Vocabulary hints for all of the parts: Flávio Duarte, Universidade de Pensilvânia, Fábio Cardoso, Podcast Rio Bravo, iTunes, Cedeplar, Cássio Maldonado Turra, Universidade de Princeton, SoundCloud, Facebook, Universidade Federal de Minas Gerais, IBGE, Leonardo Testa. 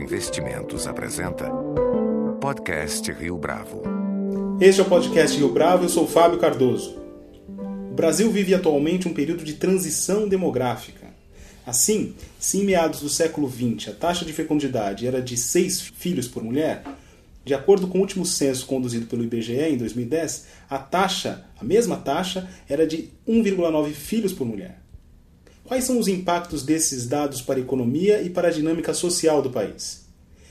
Investimentos apresenta Podcast Rio Bravo. Este é o Podcast Rio Bravo, eu sou Fábio Cardoso. O Brasil vive atualmente um período de transição demográfica. Assim, se em meados do século XX a taxa de fecundidade era de 6 filhos por mulher, de acordo com o último censo conduzido pelo IBGE em 2010, a mesma taxa era de 1,9 filhos por mulher. Quais são os impactos desses dados para a economia e para a dinâmica social do país?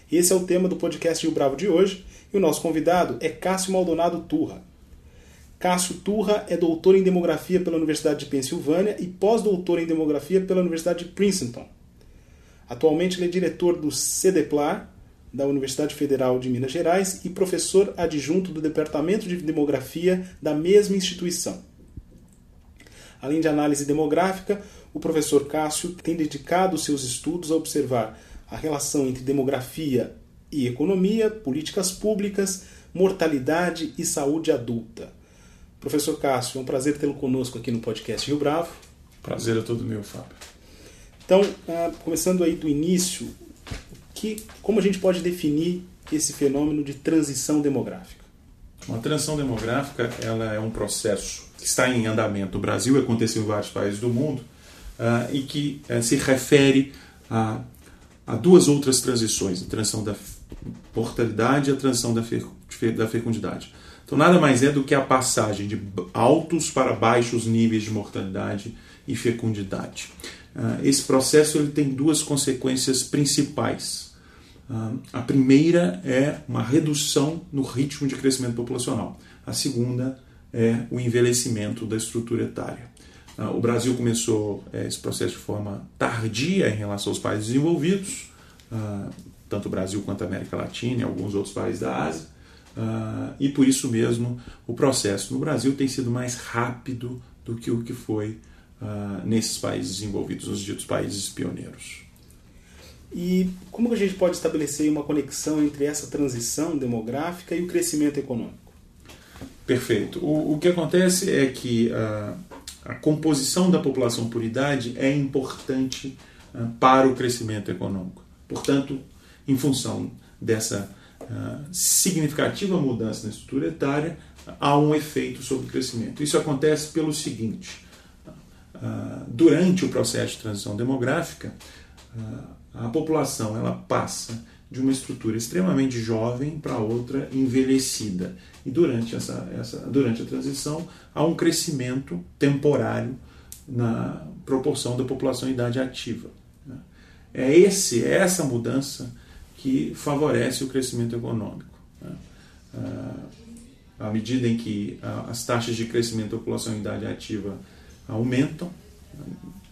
Esse é o tema do podcast Rio Bravo de hoje, e o nosso convidado é Cássio Maldonado Turra. Cássio Turra é doutor em Demografia pela Universidade de Pensilvânia e pós-doutor em Demografia pela Universidade de Princeton. Atualmente ele é diretor do Cedeplar, da Universidade Federal de Minas Gerais, e professor adjunto do Departamento de Demografia da mesma instituição. Além de análise demográfica, o professor Cássio tem dedicado seus estudos a observar a relação entre demografia e economia, políticas públicas, mortalidade e saúde adulta. Professor Cássio, é um prazer tê-lo conosco aqui no podcast Rio Bravo. Prazer é todo meu, Fábio. Então, começando aí do início, como a gente pode definir esse fenômeno de transição demográfica? Uma transição demográfica, ela é um processo que está em andamento no Brasil e aconteceu em vários países do mundo, e que se refere a duas outras transições, a transição da mortalidade e a transição da fecundidade. Então, nada mais é do que a passagem de altos para baixos níveis de mortalidade e fecundidade. Esse processo ele tem duas consequências principais. A primeira é uma redução no ritmo de crescimento populacional. A segunda é o envelhecimento da estrutura etária. O Brasil começou esse processo de forma tardia em relação aos países desenvolvidos, tanto o Brasil quanto a América Latina e alguns outros países da Ásia, e por isso mesmo o processo no Brasil tem sido mais rápido do que o que foi nesses países desenvolvidos, nos ditos países pioneiros. E como a gente pode estabelecer uma conexão entre essa transição demográfica e o crescimento econômico? Perfeito. O que acontece é que a composição da população por idade é importante para o crescimento econômico. Portanto, em função dessa significativa mudança na estrutura etária, há um efeito sobre o crescimento. Isso acontece pelo seguinte: durante o processo de transição demográfica, a população ela passa de uma estrutura extremamente jovem para outra envelhecida. E durante a transição há um crescimento temporário na proporção da população em idade ativa. É essa mudança que favorece o crescimento econômico. À medida em que as taxas de crescimento da população em idade ativa aumentam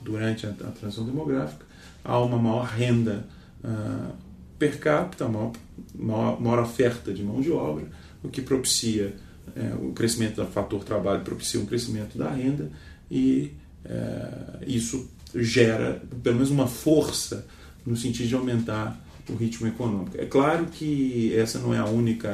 durante a transição demográfica, há uma maior renda per capita, maior oferta de mão de obra, o que propicia o crescimento do fator trabalho, propicia um crescimento da renda, e isso gera pelo menos uma força no sentido de aumentar o ritmo econômico. É claro que essa não é a única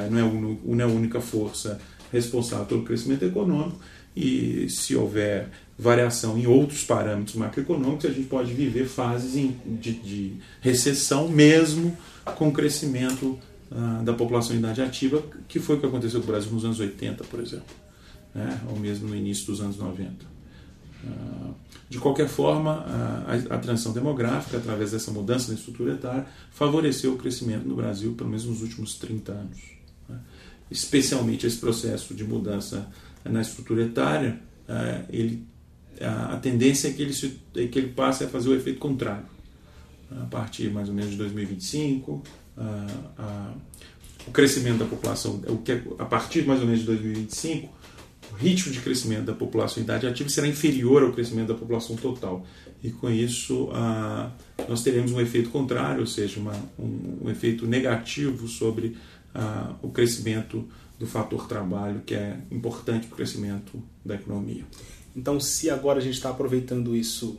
força responsável pelo crescimento econômico, e se houver variação em outros parâmetros macroeconômicos, a gente pode viver fases de recessão mesmo com o crescimento da população em idade ativa, que foi o que aconteceu com o Brasil nos anos 80, por exemplo, ou mesmo no início dos anos 90. De qualquer forma, a transição demográfica, através dessa mudança na estrutura etária, favoreceu o crescimento no Brasil, pelo menos nos últimos 30 anos. Especialmente esse processo de mudança na estrutura etária, a tendência é que ele passe a fazer o efeito contrário. A partir mais ou menos de 2025, o crescimento da população, a partir mais ou menos de 2025, o ritmo de crescimento da população em idade ativa será inferior ao crescimento da população total. E com isso nós teremos um efeito contrário, ou seja, um efeito negativo sobre o crescimento do fator trabalho, que é importante para o crescimento da economia. Então, se agora a gente está aproveitando isso,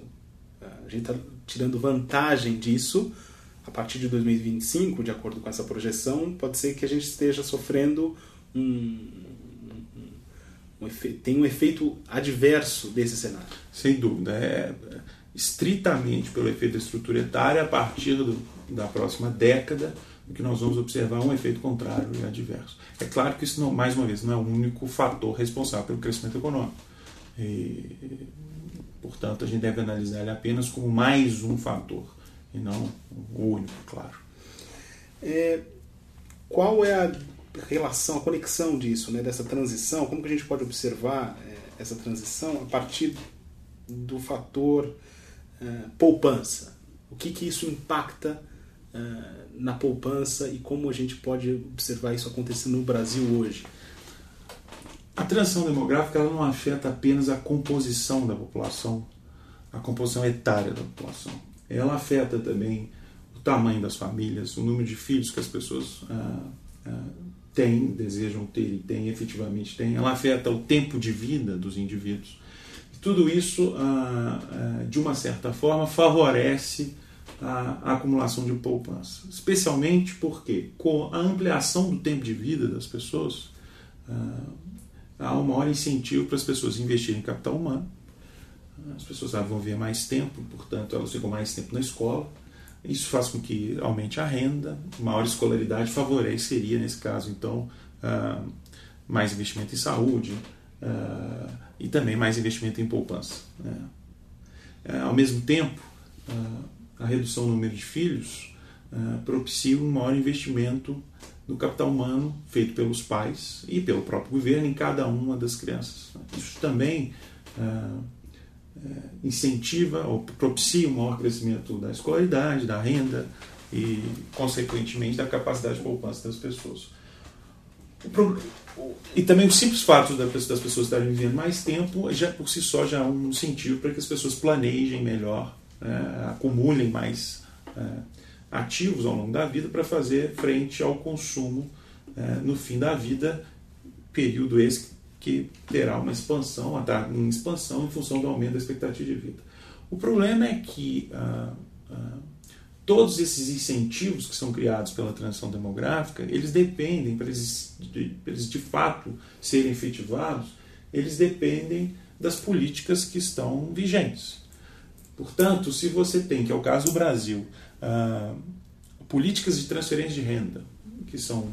a gente está tirando vantagem disso, a partir de 2025, de acordo com essa projeção, pode ser que a gente esteja sofrendo um efeito adverso desse cenário. Sem dúvida. estritamente pelo efeito da estrutura etária, a partir da próxima década, o que nós vamos observar um efeito contrário e adverso. É claro que isso, não, mais uma vez, não é o único fator responsável pelo crescimento econômico. E, portanto, a gente deve analisar ele apenas como mais um fator, e não o único, claro. Qual é a relação, a conexão disso, né, dessa transição? Como que a gente pode observar essa transição a partir do fator poupança? O que que isso impacta na poupança e como a gente pode observar isso acontecendo no Brasil hoje? A transição demográfica ela não afeta apenas a composição da população, a composição etária da população. Ela afeta também o tamanho das famílias, o número de filhos que as pessoas têm, desejam ter e têm, efetivamente têm. Ela afeta o tempo de vida dos indivíduos. Tudo isso, de uma certa forma, favorece a acumulação de poupança. Especialmente porque, com a ampliação do tempo de vida das pessoas, há um maior incentivo para as pessoas investirem em capital humano. As pessoas vão viver mais tempo, portanto, elas ficam mais tempo na escola. Isso faz com que aumente a renda, maior escolaridade favoreceria, nesse caso, então, mais investimento em saúde e também mais investimento em poupança. Ao mesmo tempo, a redução do número de filhos propicia um maior investimento do capital humano feito pelos pais e pelo próprio governo em cada uma das crianças. Isso também incentiva ou propicia um maior crescimento da escolaridade, da renda e, consequentemente, da capacidade de poupança das pessoas. E também o simples fato das pessoas estarem vivendo mais tempo, já por si só, já é um incentivo para que as pessoas planejem melhor, acumulem mais ativos ao longo da vida para fazer frente ao consumo no fim da vida, período esse que terá uma expansão, está em expansão em função do aumento da expectativa de vida. O problema é que todos esses incentivos que são criados pela transição demográfica, eles dependem, para eles de fato serem efetivados, eles dependem das políticas que estão vigentes. Portanto, se você tem, que é o caso do Brasil, políticas de transferência de renda, que são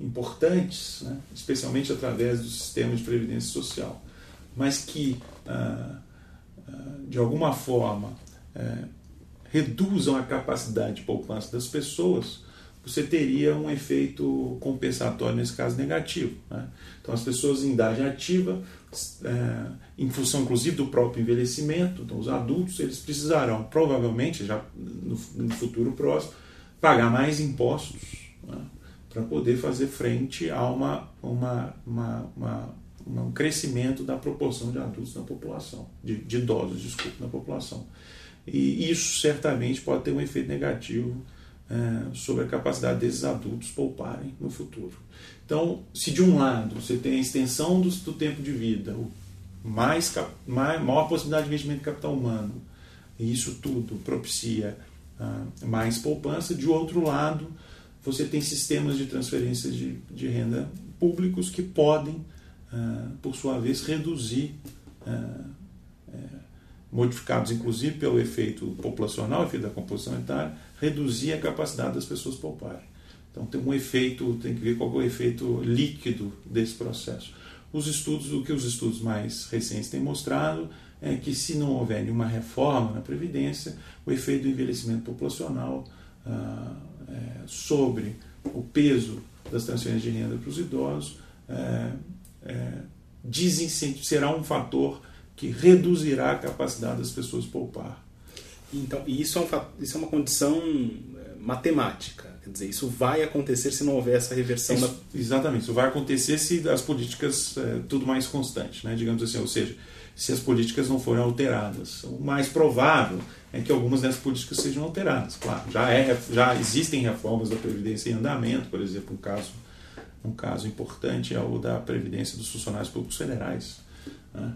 importantes, né, especialmente através do sistema de previdência social, mas que, de alguma forma, reduzam a capacidade de poupança das pessoas, você teria um efeito compensatório, nesse caso negativo, né? Então, as pessoas em idade ativa, em função inclusive do próprio envelhecimento, então os adultos, eles precisarão, provavelmente, já no futuro próximo, pagar mais impostos, né, para poder fazer frente a um crescimento da proporção de adultos na população, de idosos, desculpa, na população. E isso certamente pode ter um efeito negativo sobre a capacidade desses adultos pouparem no futuro. Então, se de um lado você tem a extensão do tempo de vida, maior possibilidade de investimento de capital humano, e isso tudo propicia mais poupança, de outro lado você tem sistemas de transferência de renda públicos que podem, por sua vez, reduzir, modificados inclusive pelo efeito populacional, efeito da composição etária, reduzir a capacidade das pessoas pouparem. Então tem um efeito, tem que ver qual é o efeito líquido desse processo. O que os estudos mais recentes têm mostrado é que, se não houver nenhuma reforma na Previdência, o efeito do envelhecimento populacional sobre o peso das transferências de renda para os idosos será um fator que reduzirá a capacidade das pessoas poupar. Então, isso é uma condição matemática, quer dizer, isso vai acontecer se não houver essa reversão. Exatamente, isso vai acontecer se as políticas, tudo mais constante, né, digamos assim, ou seja, se as políticas não forem alteradas. O mais provável é que algumas dessas políticas sejam alteradas, claro. Já existem reformas da Previdência em andamento, por exemplo, um caso importante é o da Previdência dos Funcionários Públicos Federais, né?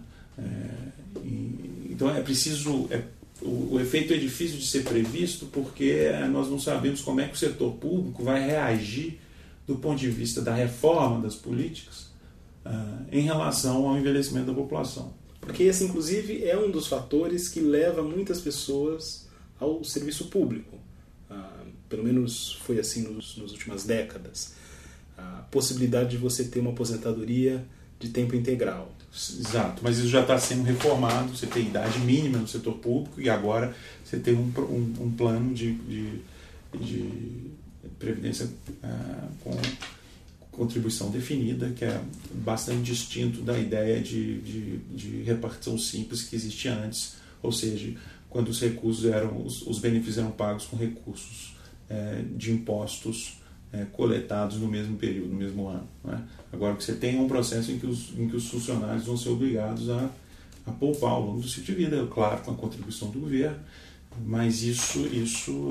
Então é preciso... O efeito é difícil de ser previsto porque nós não sabemos como é que o setor público vai reagir do ponto de vista da reforma das políticas em relação ao envelhecimento da população. Porque esse, inclusive, é um dos fatores que leva muitas pessoas ao serviço público. Pelo menos foi assim nas últimas décadas. A possibilidade de você ter uma aposentadoria de tempo integral. Exato, mas isso já está sendo reformado. Você tem idade mínima no setor público e agora você tem um plano de previdência com contribuição definida, que é bastante distinto da ideia de repartição simples que existia antes, ou seja, quando os recursos eram, os benefícios eram pagos com recursos de impostos coletados no mesmo período, no mesmo ano, né? Agora que você tem um processo em que os funcionários vão ser obrigados a poupar ao longo do ciclo de vida, claro, com a contribuição do governo, mas isso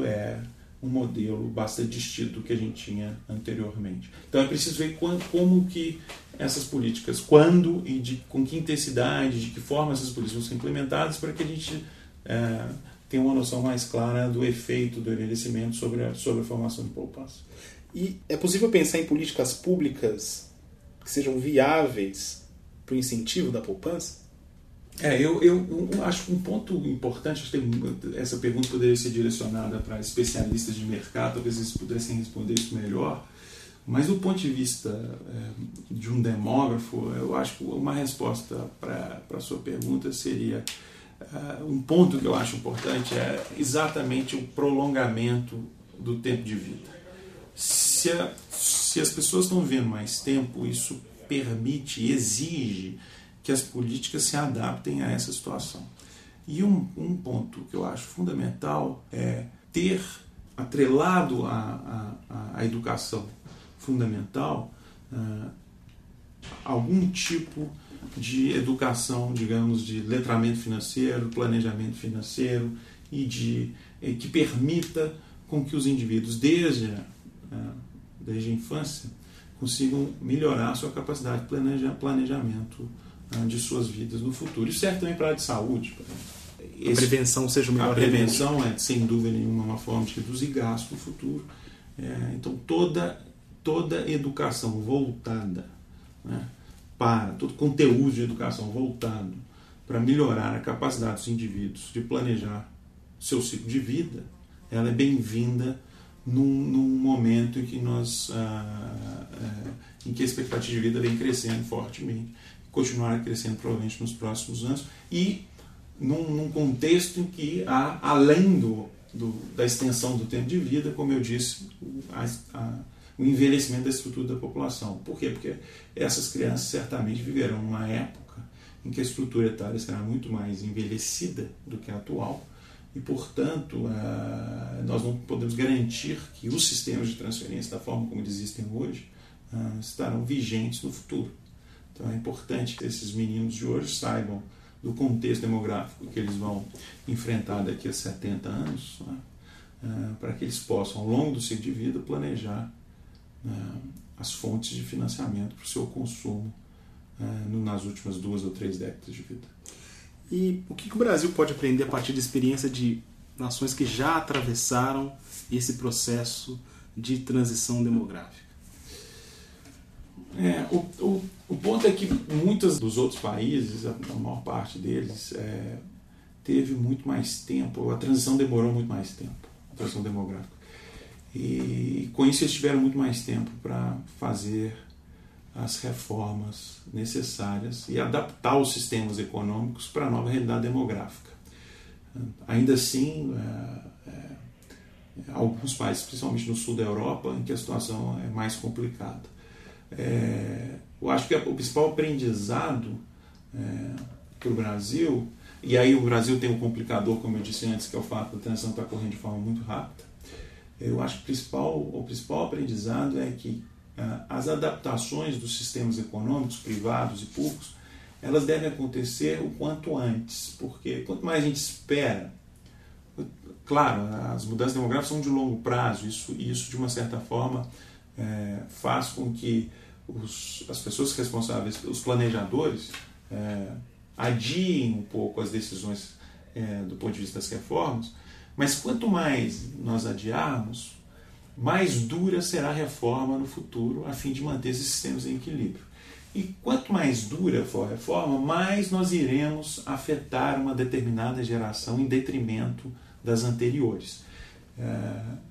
é um modelo bastante distinto do que a gente tinha anteriormente. Então é preciso ver como que essas políticas, quando e com que intensidade, de que forma essas políticas vão ser implementadas, para que a gente tenha uma noção mais clara do efeito do envelhecimento sobre a formação de poupança. E é possível pensar em políticas públicas que sejam viáveis para o incentivo da poupança? Eu acho que um ponto importante, essa pergunta poderia ser direcionada para especialistas de mercado, talvez eles pudessem responder isso melhor, mas do ponto de vista de um demógrafo, eu acho que uma resposta para a sua pergunta seria, um ponto que eu acho importante é exatamente o prolongamento do tempo de vida. Se as pessoas estão vivendo mais tempo, isso permite, exige que as políticas se adaptem a essa situação. E um ponto que eu acho fundamental é ter atrelado à educação fundamental algum tipo de educação, digamos, de letramento financeiro, planejamento financeiro, e que permita com que os indivíduos, desde a infância, consigam melhorar a sua capacidade de planejamento de suas vidas no futuro. Isso serve também para a área de saúde. A prevenção seja o melhor. A prevenção é, sem dúvida nenhuma, uma forma de reduzir gastos no futuro. Então, toda educação voltada, todo conteúdo de educação voltado para melhorar a capacidade dos indivíduos de planejar seu ciclo de vida, ela é bem-vinda num momento em que a expectativa de vida vem crescendo fortemente, continuará crescendo provavelmente nos próximos anos, e num contexto em que há, além da extensão do tempo de vida, como eu disse, o envelhecimento da estrutura da população. Por quê? Porque essas crianças certamente viverão uma época em que a estrutura etária será muito mais envelhecida do que a atual, e, portanto, nós não podemos garantir que os sistemas de transferência, da forma como eles existem hoje, estarão vigentes no futuro. Então é importante que esses meninos de hoje saibam do contexto demográfico que eles vão enfrentar daqui a 70 anos, para que eles possam, ao longo do ciclo de vida, planejar as fontes de financiamento para o seu consumo nas últimas 2 ou 3 décadas de vida. E o que o Brasil pode aprender a partir da experiência de nações que já atravessaram esse processo de transição demográfica? O ponto é que muitos dos outros países, a maior parte deles, teve muito mais tempo, a transição demorou muito mais tempo, a transição demográfica. E com isso eles tiveram muito mais tempo para fazer as reformas necessárias e adaptar os sistemas econômicos para a nova realidade demográfica. Ainda assim, alguns países, principalmente no sul da Europa, em que a situação é mais complicada. Eu acho que o principal aprendizado para o Brasil, e aí o Brasil tem um complicador, como eu disse antes, que é o fato da transição estar correndo de forma muito rápida, eu acho que o principal aprendizado é que as adaptações dos sistemas econômicos, privados e públicos, elas devem acontecer o quanto antes, porque quanto mais a gente espera, claro, as mudanças demográficas são de longo prazo, isso de uma certa forma faz com que as pessoas responsáveis, os planejadores, adiem um pouco as decisões do ponto de vista das reformas, mas quanto mais nós adiarmos, mais dura será a reforma no futuro, a fim de manter esses sistemas em equilíbrio. E quanto mais dura for a reforma, mais nós iremos afetar uma determinada geração em detrimento das anteriores.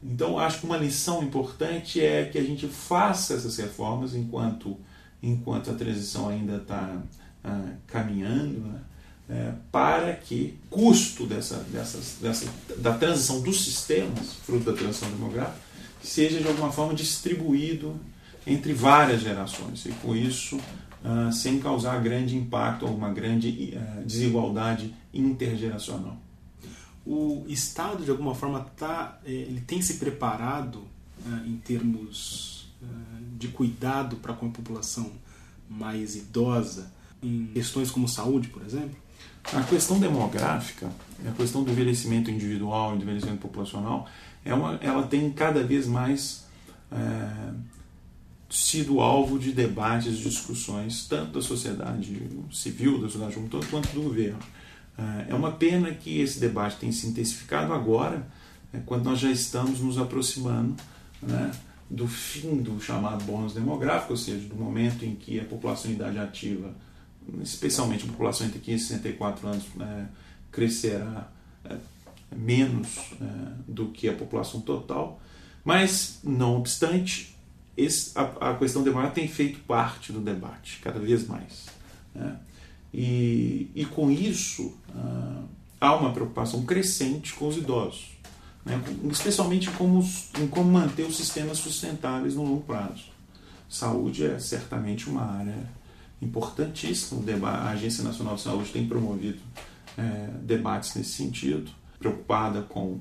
Então, acho que uma lição importante é que a gente faça essas reformas enquanto a transição ainda está caminhando, né? Para que o custo da transição dos sistemas, fruto da transição demográfica, seja de alguma forma distribuído entre várias gerações e com isso sem causar grande impacto ou uma grande desigualdade intergeracional. O Estado, de alguma forma, ele tem se preparado em termos de cuidado para com a população mais idosa em questões como saúde, por exemplo? A questão demográfica, a questão do envelhecimento individual e do envelhecimento populacional, ela tem cada vez mais sido alvo de debates, discussões, tanto da sociedade civil, da sociedade como todo, quanto do governo. É uma pena que esse debate tenha se intensificado agora, quando nós já estamos nos aproximando, né, do fim do chamado bônus demográfico, ou seja, do momento em que a população em idade ativa, especialmente a população entre 15 e 64 anos, crescerá menos do que a população total, mas, não obstante, a questão demográfica tem feito parte do debate, cada vez mais, né? E com isso há uma preocupação crescente com os idosos, né? Especialmente em como manter os sistemas sustentáveis no longo prazo. Saúde é certamente uma área importantíssima. A Agência Nacional de Saúde tem promovido debates nesse sentido, preocupada com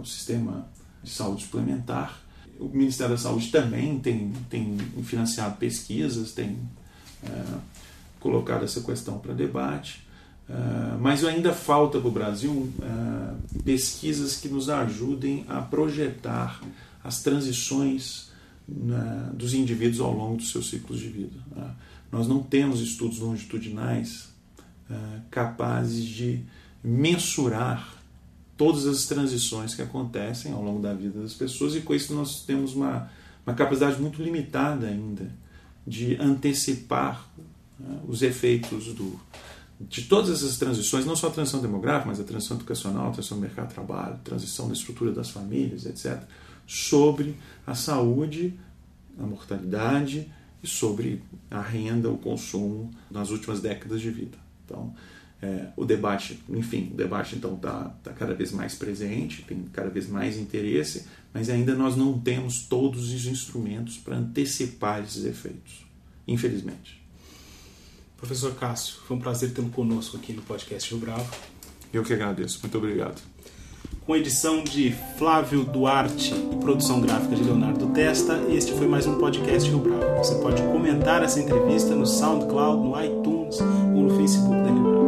o sistema de saúde suplementar. O Ministério da Saúde também tem financiado pesquisas, tem colocado essa questão para debate, mas ainda falta para o Brasil pesquisas que nos ajudem a projetar as transições dos indivíduos ao longo dos seus ciclos de vida. Nós não temos estudos longitudinais capazes de mensurar todas as transições que acontecem ao longo da vida das pessoas, e com isso nós temos uma capacidade muito limitada ainda de antecipar os efeitos de todas essas transições, não só a transição demográfica, mas a transição educacional, a transição do mercado de trabalho, a transição da estrutura das famílias, etc., sobre a saúde, a mortalidade e sobre a renda, o consumo nas últimas décadas de vida. Então, o debate está cada vez mais presente, tem cada vez mais interesse, mas ainda nós não temos todos os instrumentos para antecipar esses efeitos, infelizmente. Professor Cássio, foi um prazer tê-lo conosco aqui no Podcast Rio Bravo. Eu que agradeço, muito obrigado. Com edição de Flávio Duarte e produção gráfica de Leonardo Testa, este foi mais um Podcast Rio Bravo. Você pode comentar essa entrevista no SoundCloud, no iTunes ou no Facebook da Rio Bravo.